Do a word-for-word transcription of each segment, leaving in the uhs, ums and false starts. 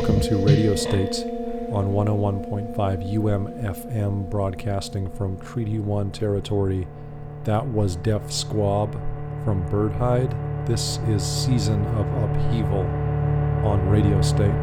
welcome to Radio State on one oh one point five U M F M, broadcasting from Treaty one territory. That was Deaf Squab from Birdhide. This is Season of Upheaval on Radio State.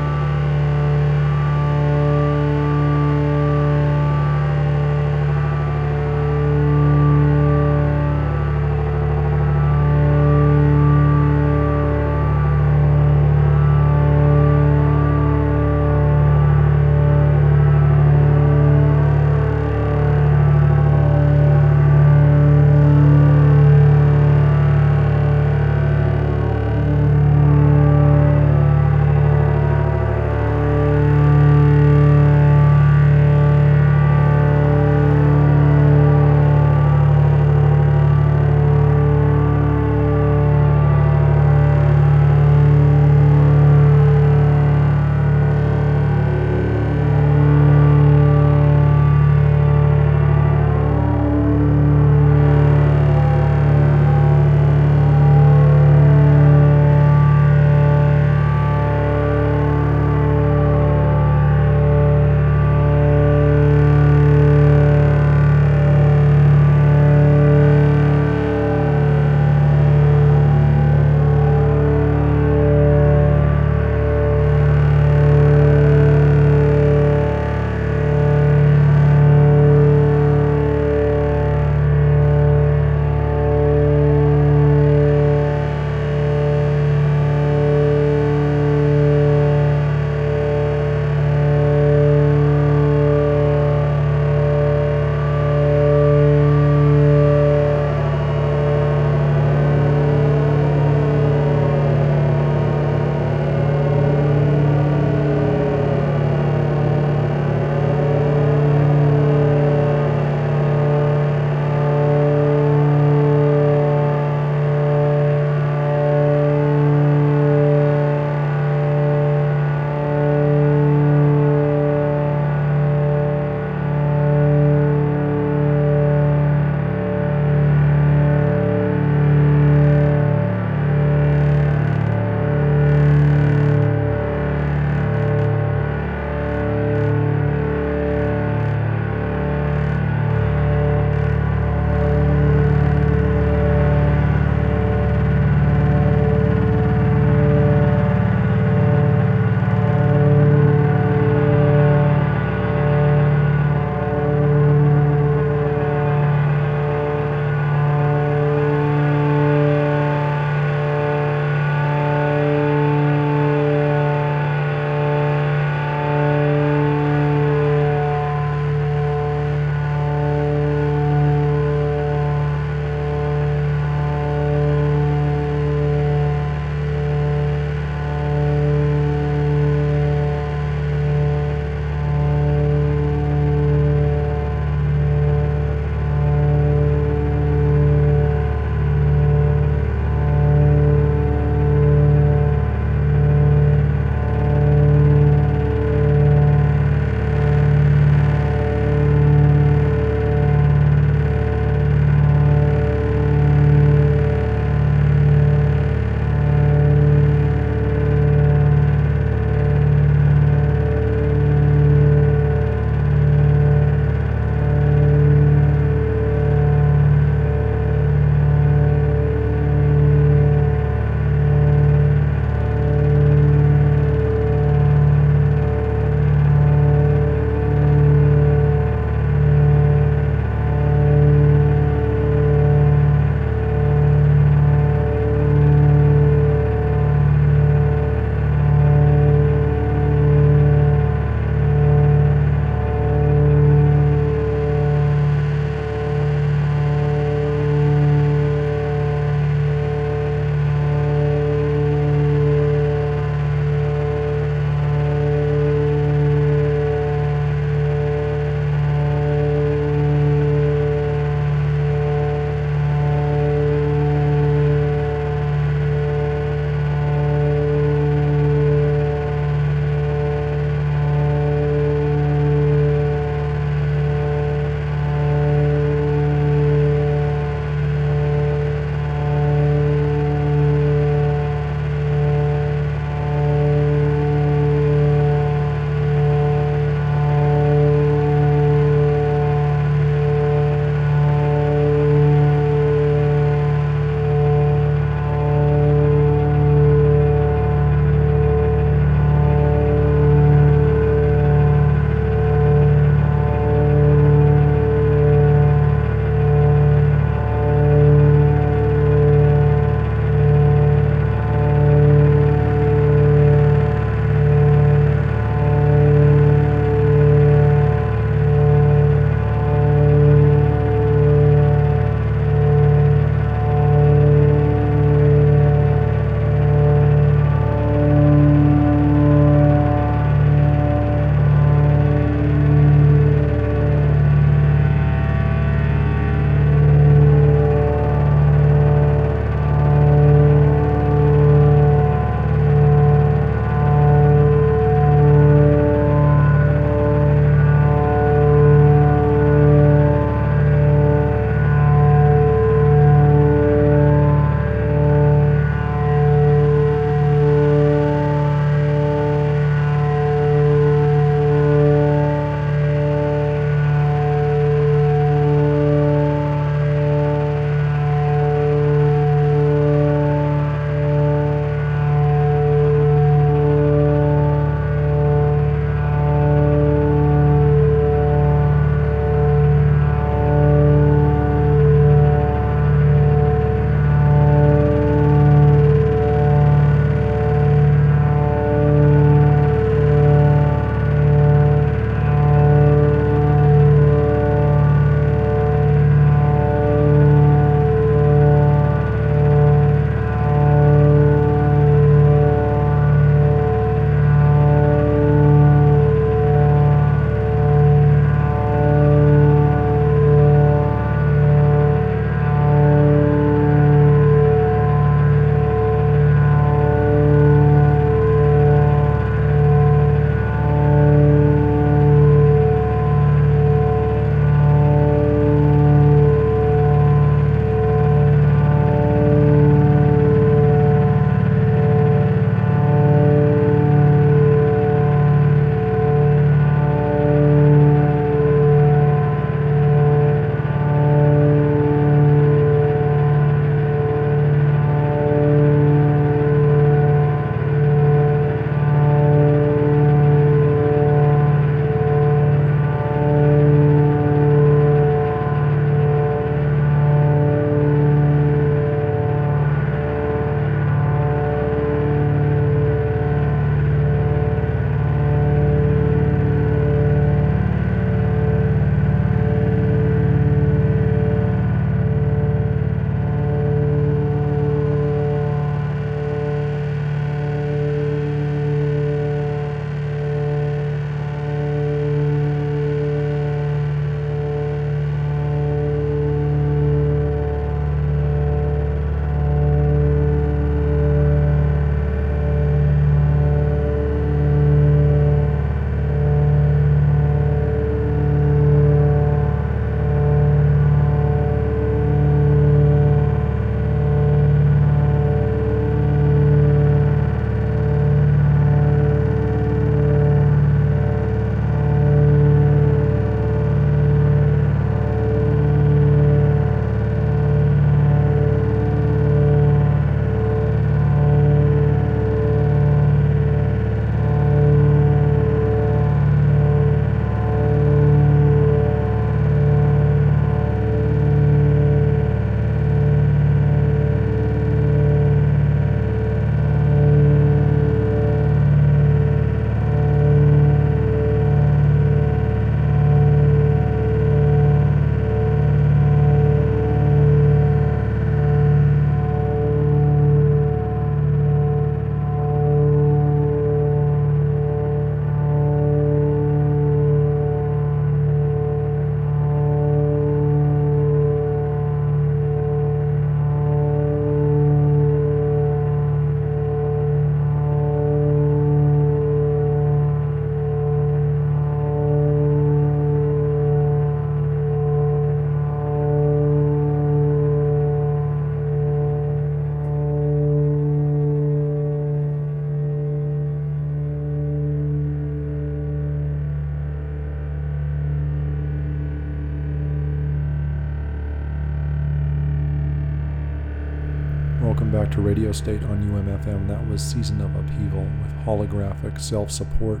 Welcome back to Radio State on U M F M. That was Season of Upheaval with Holographic Self-Support.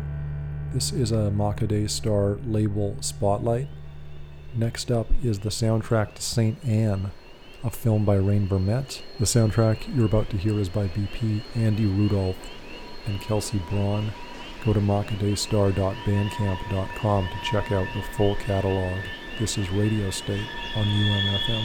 This is a Makade Star label spotlight. Next up is the soundtrack to Saint Anne, a film by Rain Vermette. The soundtrack you're about to hear is by B P, Andy Rudolph, and Kelsey Braun. Go to Makade Star dot Bandcamp dot com to check out the full catalog. This is Radio State on U M F M.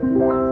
Thank you.